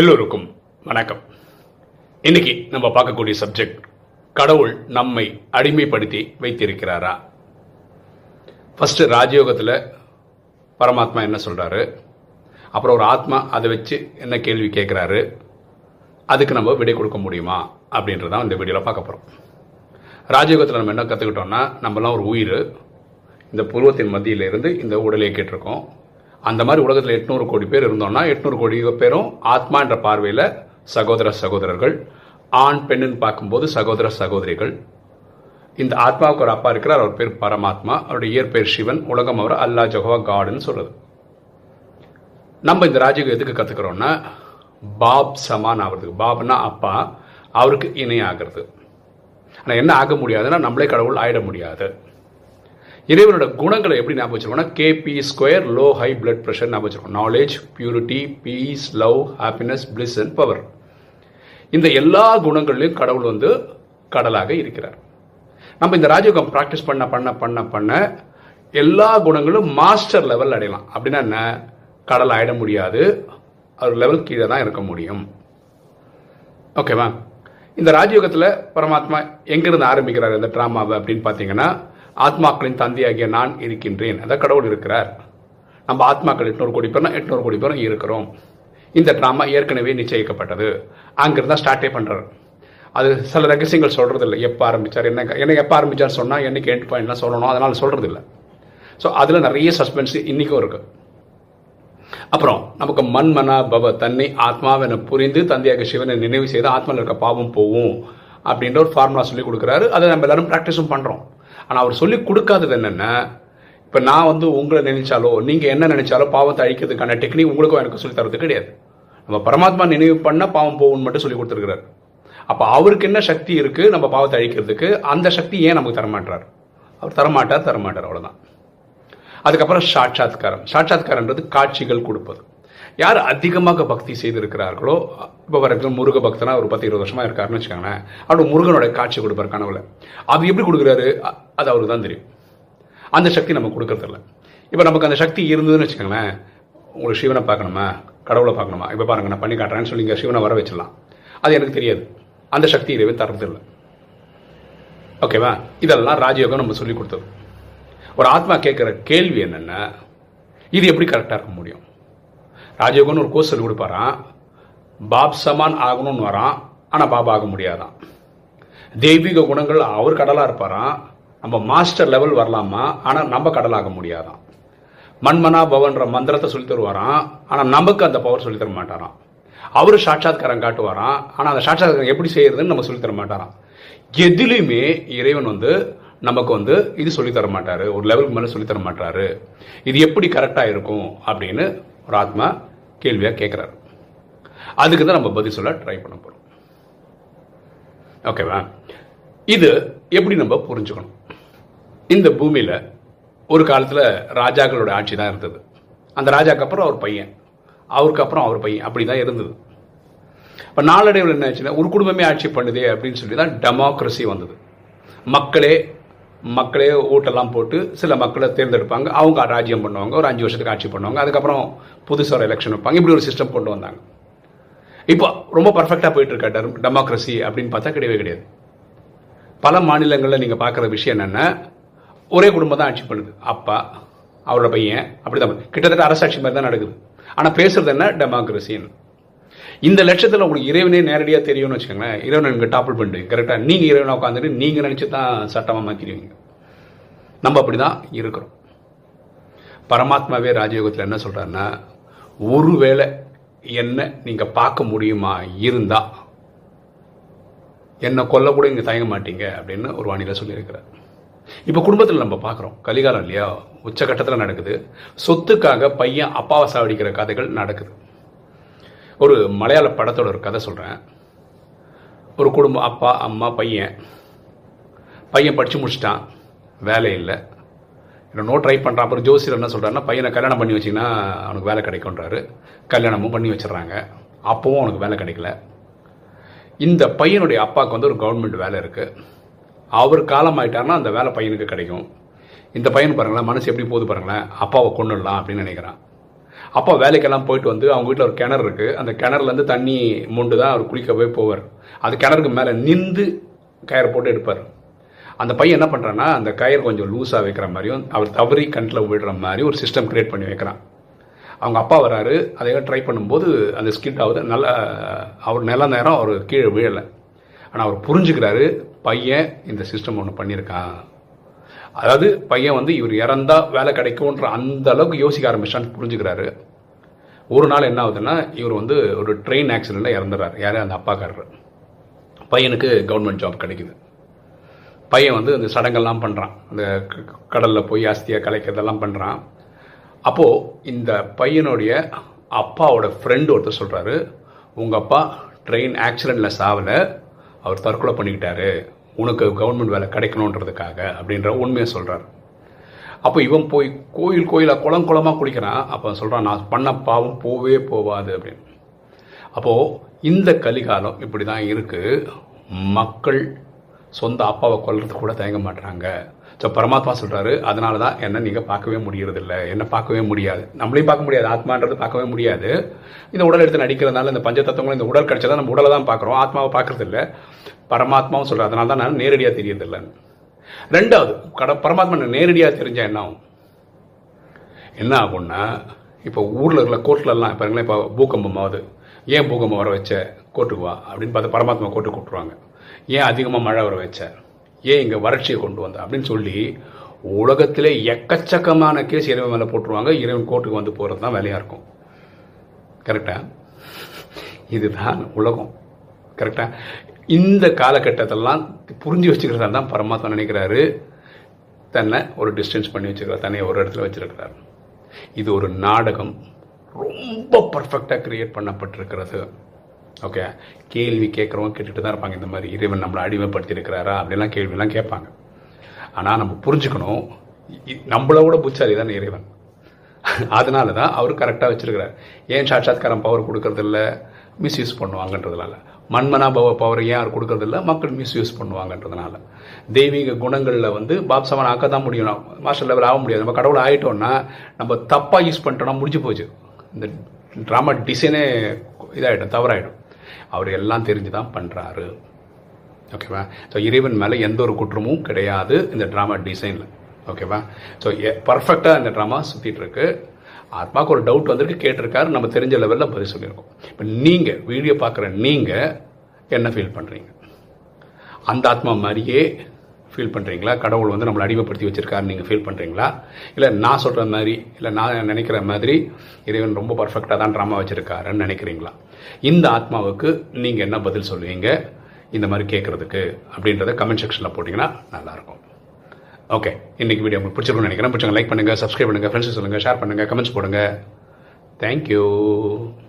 எல்லோருக்கும் வணக்கம். இன்னைக்கு நம்ம பார்க்கக்கூடிய சப்ஜெக்ட், கடவுள் நம்மை அடிமைப்படுத்தி வைத்திருக்கிறாரா? ஃபர்ஸ்ட் ராஜயோகத்தில் பரமாத்மா என்ன சொல்றாரு, அப்புறம் ஒரு ஆத்மா அதை வச்சு என்ன கேள்வி கேட்கிறாரு, அதுக்கு நம்ம விடை கொடுக்க முடியுமா அப்படின்றதான் இந்த வீடியோவில் பார்க்க போகிறோம். ராஜயோகத்தில் நம்ம என்ன கற்றுக்கிட்டோம்னா, நம்மளாம் ஒரு உயிர், இந்த புருவத்தின் மத்தியிலிருந்து இந்த உடலை கேட்டிருக்கோம். அந்த மாதிரி உலகத்தில் 800 கோடி பேர் இருந்தோம்னா 800 கோடி பேரும் ஆத்மான்ற பார்வையில் சகோதர சகோதரர்கள், ஆண் பெண்ணுன்னு பார்க்கும்போது சகோதர சகோதரிகள். இந்த ஆத்மாவுக்கு ஒரு அப்பா இருக்கிறார், அவர் பேர் பரமாத்மா, அவருடைய இயற்பெயர் சிவன், உலகம் அவர் அல்லா ஜஹோவா காடுன்னு சொல்கிறது. நம்ம இந்த ராஜயோகம் எதுக்கு கற்றுக்கிறோன்னா, பாப் சமான் ஆகிறதுக்கு, பாப்னா அப்பா, அவருக்கு இணையாகிறது. ஆனால் என்ன ஆக முடியாதுன்னா, நம்மளே கடவுள் ஆயிட முடியாது. இறைவனோட குணங்களை எப்படி ஞாபகம் வச்சுருக்கோம்னா, KP square low high blood pressure ஞாபகம் வச்சுருக்கோம். Knowledge, purity, peace, love, happiness, bliss and power. இந்த எல்லா குணங்கள்லையும் கடவுள் வந்து கடலாக இருக்கிறார். நம்ம இந்த ராஜயோகம் ப்ராக்டிஸ் பண்ண பண்ண பண்ண பண்ண எல்லா குணங்களும் மாஸ்டர் லெவல் அடையலாம். அப்படின்னா என்ன, கடல் ஆயிட முடியாது, அவர் லெவல் கீழே தான் இருக்க முடியும். ஓகேவா? இந்த ராஜயோகத்தில் பரமாத்மா எங்கிருந்து ஆரம்பிக்கிறார் இந்த ட்ராமாவை அப்படின்னு பார்த்தீங்கன்னா, ஆத்மாக்களின் தந்தையாகிய நான் இருக்கின்றேன், அதான் கடவுள் இருக்கிறார். நம்ம ஆத்மாக்கள் 800 கோடி பேர்னா 800 கோடி பேரும் இருக்கிறோம். இந்த ட்ராமா ஏற்கனவே நிச்சயிக்கப்பட்டது. அங்கிருந்தா ஸ்டார்டே பண்ணுறாரு. அது சில ரகசியங்கள் சொல்கிறது இல்லை. எப்போ ஆரம்பித்தார், என்ன எப்போ ஆரம்பித்தார் சொன்னால் என்னைக்கு எண்ட் பாயிண்ட்லாம் சொல்லணும், அதனால் சொல்கிறது இல்லை. ஸோ அதில் நிறைய சஸ்பென்ஸ் இன்றைக்கும் இருக்குது. அப்புறம் நமக்கு மண்மனாபவ, தன்னை ஆத்மாவென புரிந்து தந்தையாக சிவனை நினைவு செய்து ஆத்மாவில் இருக்க பாவம் போகும் அப்படின்ற ஒரு ஃபார்முலா சொல்லி கொடுக்குறாரு. அதை நம்ம எல்லாரும் ப்ராக்டிஸும் பண்ணுறோம். ஆனால் அவர் சொல்லி கொடுக்காதது என்னென்னா, இப்போ நான் வந்து உங்களை நினைச்சாலோ நீங்கள் என்ன நினைச்சாலோ பாவத்தை அழிக்கிறதுக்கான டெக்னிக் உங்களுக்கும் எனக்கு சொல்லி தரது கிடையாது. நம்ம பரமாத்மா நினைவு பண்ணால் பாவம் போகும்னு மட்டும் சொல்லி கொடுத்துருக்கிறார். அப்போ அவருக்கு என்ன சக்தி இருக்குது நம்ம பாவத்தை அழிக்கிறதுக்கு, அந்த சக்தி ஏன் நமக்கு தரமாட்டார்? அவர் தரமாட்டார், அவ்வளோதான். அதுக்கப்புறம் சாட்சாத்காரன்றது காட்சிகள் கொடுப்பது. யார் அதிகமாக பக்தி செய்திருக்கிறார்களோ, இப்போ வர முருக பக்தனா ஒரு 10-20 வருஷமாக இருக்காருன்னு வச்சுக்கோங்களேன், அவரோட முருகனோட காட்சி கொடுப்பார் கனவுல. அது எப்படி கொடுக்குறாரு அது அவருக்கு தான் தெரியும். அந்த சக்தி நம்ம கொடுக்கறதில்ல. இப்போ நமக்கு அந்த சக்தி இருந்ததுன்னு வச்சுக்கோங்களேன், உங்களுக்கு சிவனை பார்க்கணுமா, கடவுளை பார்க்கணுமா, இப்போ பாருங்க நான் பண்ணி காட்டுறேன்னு சொல்லி இங்கே சிவனை வர வச்சிடலாம். அது எனக்கு தெரியாது, அந்த சக்தி இதுவே தரதில்லை. ஓகேவா? இதெல்லாம் ராஜயோகம் நம்ம சொல்லி கொடுத்தது. ஒரு ஆத்மா கேட்குற கேள்வி என்னென்னா, இது எப்படி கரெக்டாக இருக்க முடியும்? ராஜயோகம்னு ஒரு கோர்ஸ் சொல்லி கொடுப்பாரான். பாப் சமான் ஆகணும்னு வரான், ஆனால் பாப் ஆக முடியாதான். தெய்வீக குணங்கள் அவர் கடலாக இருப்பாரான். நம்ம மாஸ்டர் லெவல் வரலாமா, ஆனால் நம்ம கடலாக முடியாதான். மண்மனாபவன்ற மந்திரத்தை சொல்லி தருவாரான், ஆனால் நமக்கு அந்த பவர் சொல்லி தர மாட்டாரான். அவர் சாட்சாத்காரம் காட்டுவாரான், ஆனால் அந்த சாட்சாத்காரம் எப்படி செய்யறதுன்னு நம்ம சொல்லி தர மாட்டாரான். எதுலையுமே இறைவன் வந்து நமக்கு வந்து இது சொல்லித்தர மாட்டார், ஒரு லெவலுக்கு மேலே சொல்லித்தர மாட்டார். இது எப்படி கரெக்டாக இருக்கும் அப்படின்னு ஒரு ஆத்மா கேள்வியாக கேட்குறாரு. அதுக்கு தான் நம்ம பதில் சொல்ல ட்ரை பண்ண போகிறோம். ஓகேவா? இது எப்படி நம்ம புரிஞ்சுக்கணும்? இந்த பூமியில் ஒரு காலத்தில் ராஜாக்களோட ஆட்சி தான் இருந்தது. அந்த ராஜாக்கு அப்புறம் அவர் பையன், அவருக்கு அப்புறம் அவர் பையன், அப்படி தான் இருந்தது. இப்போ நாளடைவில் என்ன ஆச்சுன்னா, ஒரு குடும்பமே ஆட்சி பண்ணுதே அப்படின்னு சொல்லி தான் டெமோகிராசி வந்தது. மக்களே ஓட்டெல்லாம் போட்டு சில மக்களை தேர்ந்தெடுப்பாங்க, அவங்க ராஜ்யம் பண்ணுவாங்க, ஒரு 5 வருஷத்துக்கு ஆட்சி பண்ணுவாங்க, அதுக்கப்புறம் புதுசாக எலெக்ஷன் வைப்பாங்க. இப்படி ஒரு சிஸ்டம் கொண்டு வந்தாங்க. இப்போ ரொம்ப பர்ஃபெக்டாக போயிட்டு இருக்காட்டார் டெமோக்ரஸி அப்படின்னு பார்த்தா கிடையவே கிடையாது. பல மாநிலங்களில் நீங்கள் பார்க்குற விஷயம் என்னென்னா, ஒரே குடும்பம் தான் ஆட்சி பண்ணுது, அப்பா அவரோட பையன், அப்படி தான் கிட்டத்தட்ட அரசாட்சி மாதிரி தான் நடக்குது. ஆனால் பேசுறது என்ன, டெமோக்ரஸின்னு. இந்த லட்சத்தில் உங்களுக்கு இறைவனே நேரடியாக தெரியும்னு வச்சுக்கோங்களேன். இறைவனை நீங்கள் டாப்பிள் பண்ணிட்டு கரெக்டாக நீங்கள் இறைவனை உட்காந்துட்டு நீங்கள் நினச்சி தான் சட்டமாக மாற்றிடுவீங்க. நம்ம அப்படி தான் இருக்கிறோம். பரமாத்மாவே ராஜயோகத்தில் என்ன சொல்கிறாருன்னா, ஒருவேளை என்ன நீங்கள் பார்க்க முடியுமா, இருந்தால் என்னை கொல்லக்கூட இங்கே தயங்க மாட்டீங்க அப்படின்னு ஒரு வானியில் சொல்லியிருக்கிறார். இப்போ குடும்பத்தில் நம்ம பார்க்குறோம், கலிகாலம் இல்லையா, உச்சக்கட்டத்தில் நடக்குது. சொத்துக்காக பையன் அப்பாவை சாவடிக்கிற கதைகள் நடக்குது. ஒரு மலையாள படத்தோட ஒரு கதை சொல்கிறேன். ஒரு குடும்பம், அப்பா அம்மா பையன் படித்து முடிச்சிட்டான், வேலை இல்லை, இன்னும் ட்ரை பண்ணுறான். அப்புறம் ஜோசியர் என்ன சொல்கிறாருன்னா, பையனை கல்யாணம் பண்ணி வச்சிங்கன்னா அவனுக்கு வேலை கிடைக்குன்றாரு. கல்யாணமும் பண்ணி வச்சிடறாங்க, அப்போவும் அவனுக்கு வேலை கிடைக்கல. இந்த பையனுடைய அப்பாவுக்கு வந்து ஒரு கவர்மெண்ட் வேலை இருக்குது. அவர் காலம் ஆகிட்டார்னா அந்த வேலை பையனுக்கு கிடைக்கும். இந்த பையன் பாருங்களேன் மனசு எப்படி போகுது பாருங்களேன், அப்பாவை கொண்டுடலாம் அப்படின்னு நினைக்கிறான். அப்பா வேலைக்கெல்லாம் போயிட்டு வந்து அவங்க வீட்டில் ஒரு கிணறு இருக்குது, அந்த கிணறுலேருந்து தண்ணி மொண்டு தான் அவர் குளிக்க போய் போவார். அந்த கிணறுக்கு மேலே நின்று கயிறு போட்டு எடுப்பார். அந்த பையன் என்ன பண்ணுறான்னா அந்த கயிறு கொஞ்சம் லூஸாக வைக்கிற மாதிரியும் அவர் தவறி கண்ணில் விடுற மாதிரி ஒரு சிஸ்டம் க்ரியேட் பண்ணி வைக்கிறான். அவங்க அப்பா வராரு, அதை ட்ரை பண்ணும்போது அந்த ஸ்கிட் ஆகுது. நல்லா அவர் நல்ல நேரம் அவர் கீழே விழலை, ஆனால் அவர் புரிஞ்சுக்கிறாரு பையன் இந்த சிஸ்டம் ஒன்று பண்ணியிருக்கான். அதாவது பையன் வந்து இவர் இறந்தால் வேலை கிடைக்கும்ன்ற அந்த அளவுக்கு யோசிக்க ஆரம்பிச்சான்னு புரிஞ்சுக்கிறாரு. ஒரு நாள் என்ன ஆகுதுன்னா இவர் வந்து ஒரு ட்ரெயின் ஆக்சிடெண்ட்டில் இறந்துறாரு. யார்? அந்த அப்பாக்காரரு. பையனுக்கு கவர்மெண்ட் ஜாப் கிடைக்குது. பையன் வந்து இந்த சடங்கெல்லாம் பண்ணுறான், அந்த கடலில் போய் ஆஸ்தியாக கலைக்கிறதெல்லாம் பண்ணுறான். அப்போது இந்த பையனுடைய அப்பாவோட ஃப்ரெண்டு ஒருத்தர் சொல்கிறாரு, உங்கள் அப்பா ட்ரெயின் ஆக்சிடெண்ட்டில் சாவலை, அவர் தற்கொலை பண்ணிக்கிட்டாரு, உனக்கு கவர்மெண்ட் வேலை கிடைக்கணுன்றதுக்காக அப்படின்ற உண்மையை சொல்கிறார். அப்போ இவன் போய் கோயில் கோயிலாக குளம் குளமாக குளிக்கிறான். அப்போ சொல்கிறான், நான் பண்ண பாவம் போவே போவாது அப்படின்னு. அப்போது இந்த கலிகாலம் இப்படி தான் இருக்குது. மக்கள் சொந்த அப்பாவை கொல்றதுக்கு கூட தயங்க மாட்டுறாங்க. ஸோ பரமாத்மா சொல்கிறாரு, அதனால தான் என்னை நீங்கள் பார்க்கவே முடியறதில்லை, என்னை பார்க்கவே முடியாது, நம்மளையும் பார்க்க முடியாது, ஆத்மான்றது பார்க்கவே முடியாது. இந்த உடல் எடுத்து நடிக்கிறதுனால இந்த பஞ்சதத்துவங்களும் இந்த உடல் கிடைச்சா நம்ம உடலை தான் பார்க்குறோம், ஆத்மாவை பார்க்குறதில்ல. பரமாத்மாவும் சொல்கிறார், அதனால தான் நான் நேரடியாக தெரியறதில்லை. ரெண்டாவது பரமாத்மா நேரடியாக தெரிஞ்சால் என்ன ஆகும்? என்ன ஆகும்னா இப்போ ஊரில் இருக்கிற கோர்ட்லலாம் பாருங்களேன், இப்போ பூகம்பமாவது ஏன் பூகம்பம் வர வச்ச கோர்ட்டுக்கு வா அப்படின்னு பார்த்து பரமாத்மா கோர்ட்டுக்கு கூப்பிட்டுருவாங்க. ஏன் அதிகமாக மழை வர வச்ச, ஏன் இங்கே வறட்சியை கொண்டு வந்த அப்படின்னு சொல்லி உலகத்திலே எக்கச்சக்கமான கேஸ் இறைவன் மேலே போட்டுருவாங்க. இறைவன் கோர்ட்டுக்கு வந்து போகிறது தான் வேலையாக இருக்கும். கரெக்டாக? இதுதான் உலகம். கரெக்டாக? இந்த காலகட்டத்தெல்லாம் புரிஞ்சு வச்சுக்கிறதா தான் பரமாத்மா நினைக்கிறாரு. தன்னை ஒரு டிஸ்டன்ஸ் பண்ணி வச்சுருக்கிறார், தன்னை ஒரு இடத்துல வச்சுருக்கிறார். இது ஒரு நாடகம், ரொம்ப பர்ஃபெக்டாக கிரியேட் பண்ணப்பட்டிருக்கிறது. ஓகே, கேள்வி கேட்குறவங்க கேட்டுகிட்டு தான் இருப்பாங்க. இந்த மாதிரி இறைவன் நம்மளை அடிமைப்படுத்தியிருக்கிறாரா அப்படிலாம் கேள்விலாம் கேட்பாங்க. ஆனால் நம்ம புரிஞ்சுக்கணும், நம்மளோட புச்சாலி தான் இறைவன். அதனால தான் அவர் கரெக்டாக வச்சுருக்கிறார். ஏன் சாட்சாத்காரம் பவர் கொடுக்கறதில்ல? மிஸ்யூஸ் பண்ணுவாங்கன்றதுனால. மண்மனாபவ பவர் ஏன் அவர் கொடுக்கறதில்ல? மக்கள் மிஸ்யூஸ் பண்ணுவாங்கன்றதுனால. தெய்வீக குணங்களில் வந்து பாப்சவன் ஆக்க தான் முடியும், மாஸ்டர் லெவல் ஆக முடியாது. நம்ம கடவுள் ஆகிட்டோன்னா நம்ம தப்பாக யூஸ் பண்ணிட்டோம்னா முடிஞ்சு போச்சு, இந்த ட்ராமா டிசைனே இதாகிடும், தவறாயிடும். அவர் எல்லாம் தெரிஞ்சு தான் பண்ணுறாரு. ஓகேவா? ஸோ இறைவன் மேலே எந்த ஒரு குற்றமும் கிடையாது இந்த ட்ராமா டிசைனில். ஓகேவா? ஸோ பர்ஃபெக்டாக இந்த ட்ராமா சுற்றிட்டுருக்கு. ஆத்மாவுக்கு ஒரு டவுட் வந்திருக்கு, கேட்டிருக்காரு, நம்ம தெரிஞ்ச லெவலில் பதில் சொல்லியிருக்கோம். இப்போ நீங்கள் வீடியோ பார்க்குற நீங்கள் என்ன ஃபீல் பண்ணுறீங்க? அந்த ஆத்மா மாதிரியே ஃபீல் பண்ணுறீங்களா? கடவுள் வந்து நம்மளை அடிமைப்படுத்தி வச்சுருக்காருன்னு நீங்கள் ஃபீல் பண்ணுறீங்களா? இல்லை நான் சொல்கிற மாதிரி, இல்லை நான் நினைக்கிற மாதிரி இறைவன் ரொம்ப பர்ஃபெக்டாக தான் ட்ராமா வச்சுருக்காருன்னு நினைக்கிறீங்களா? இந்த ஆத்மாவுக்கு நீங்கள் என்ன பதில் சொல்லுவீங்க இந்த மாதிரி கேட்குறதுக்கு அப்படின்றத கமெண்ட் செக்ஷனில் போட்டிங்கன்னா நல்லாயிருக்கும். ஓகே, இன்றைக்கி வீடியோ உங்களுக்கு பிடிச்சிருக்குன்னு நினைக்கிறேன். பிடிச்சவங்க லைக் பண்ணுங்கள், சப்ஸ்கிரைப் பண்ணுங்கள், ஃப்ரெண்ட்ஸுக்கு சொல்லுங்கள், ஷேர் பண்ணுங்கள், கமெண்ட்ஸ் போடுங்கள். தேங்க்யூ.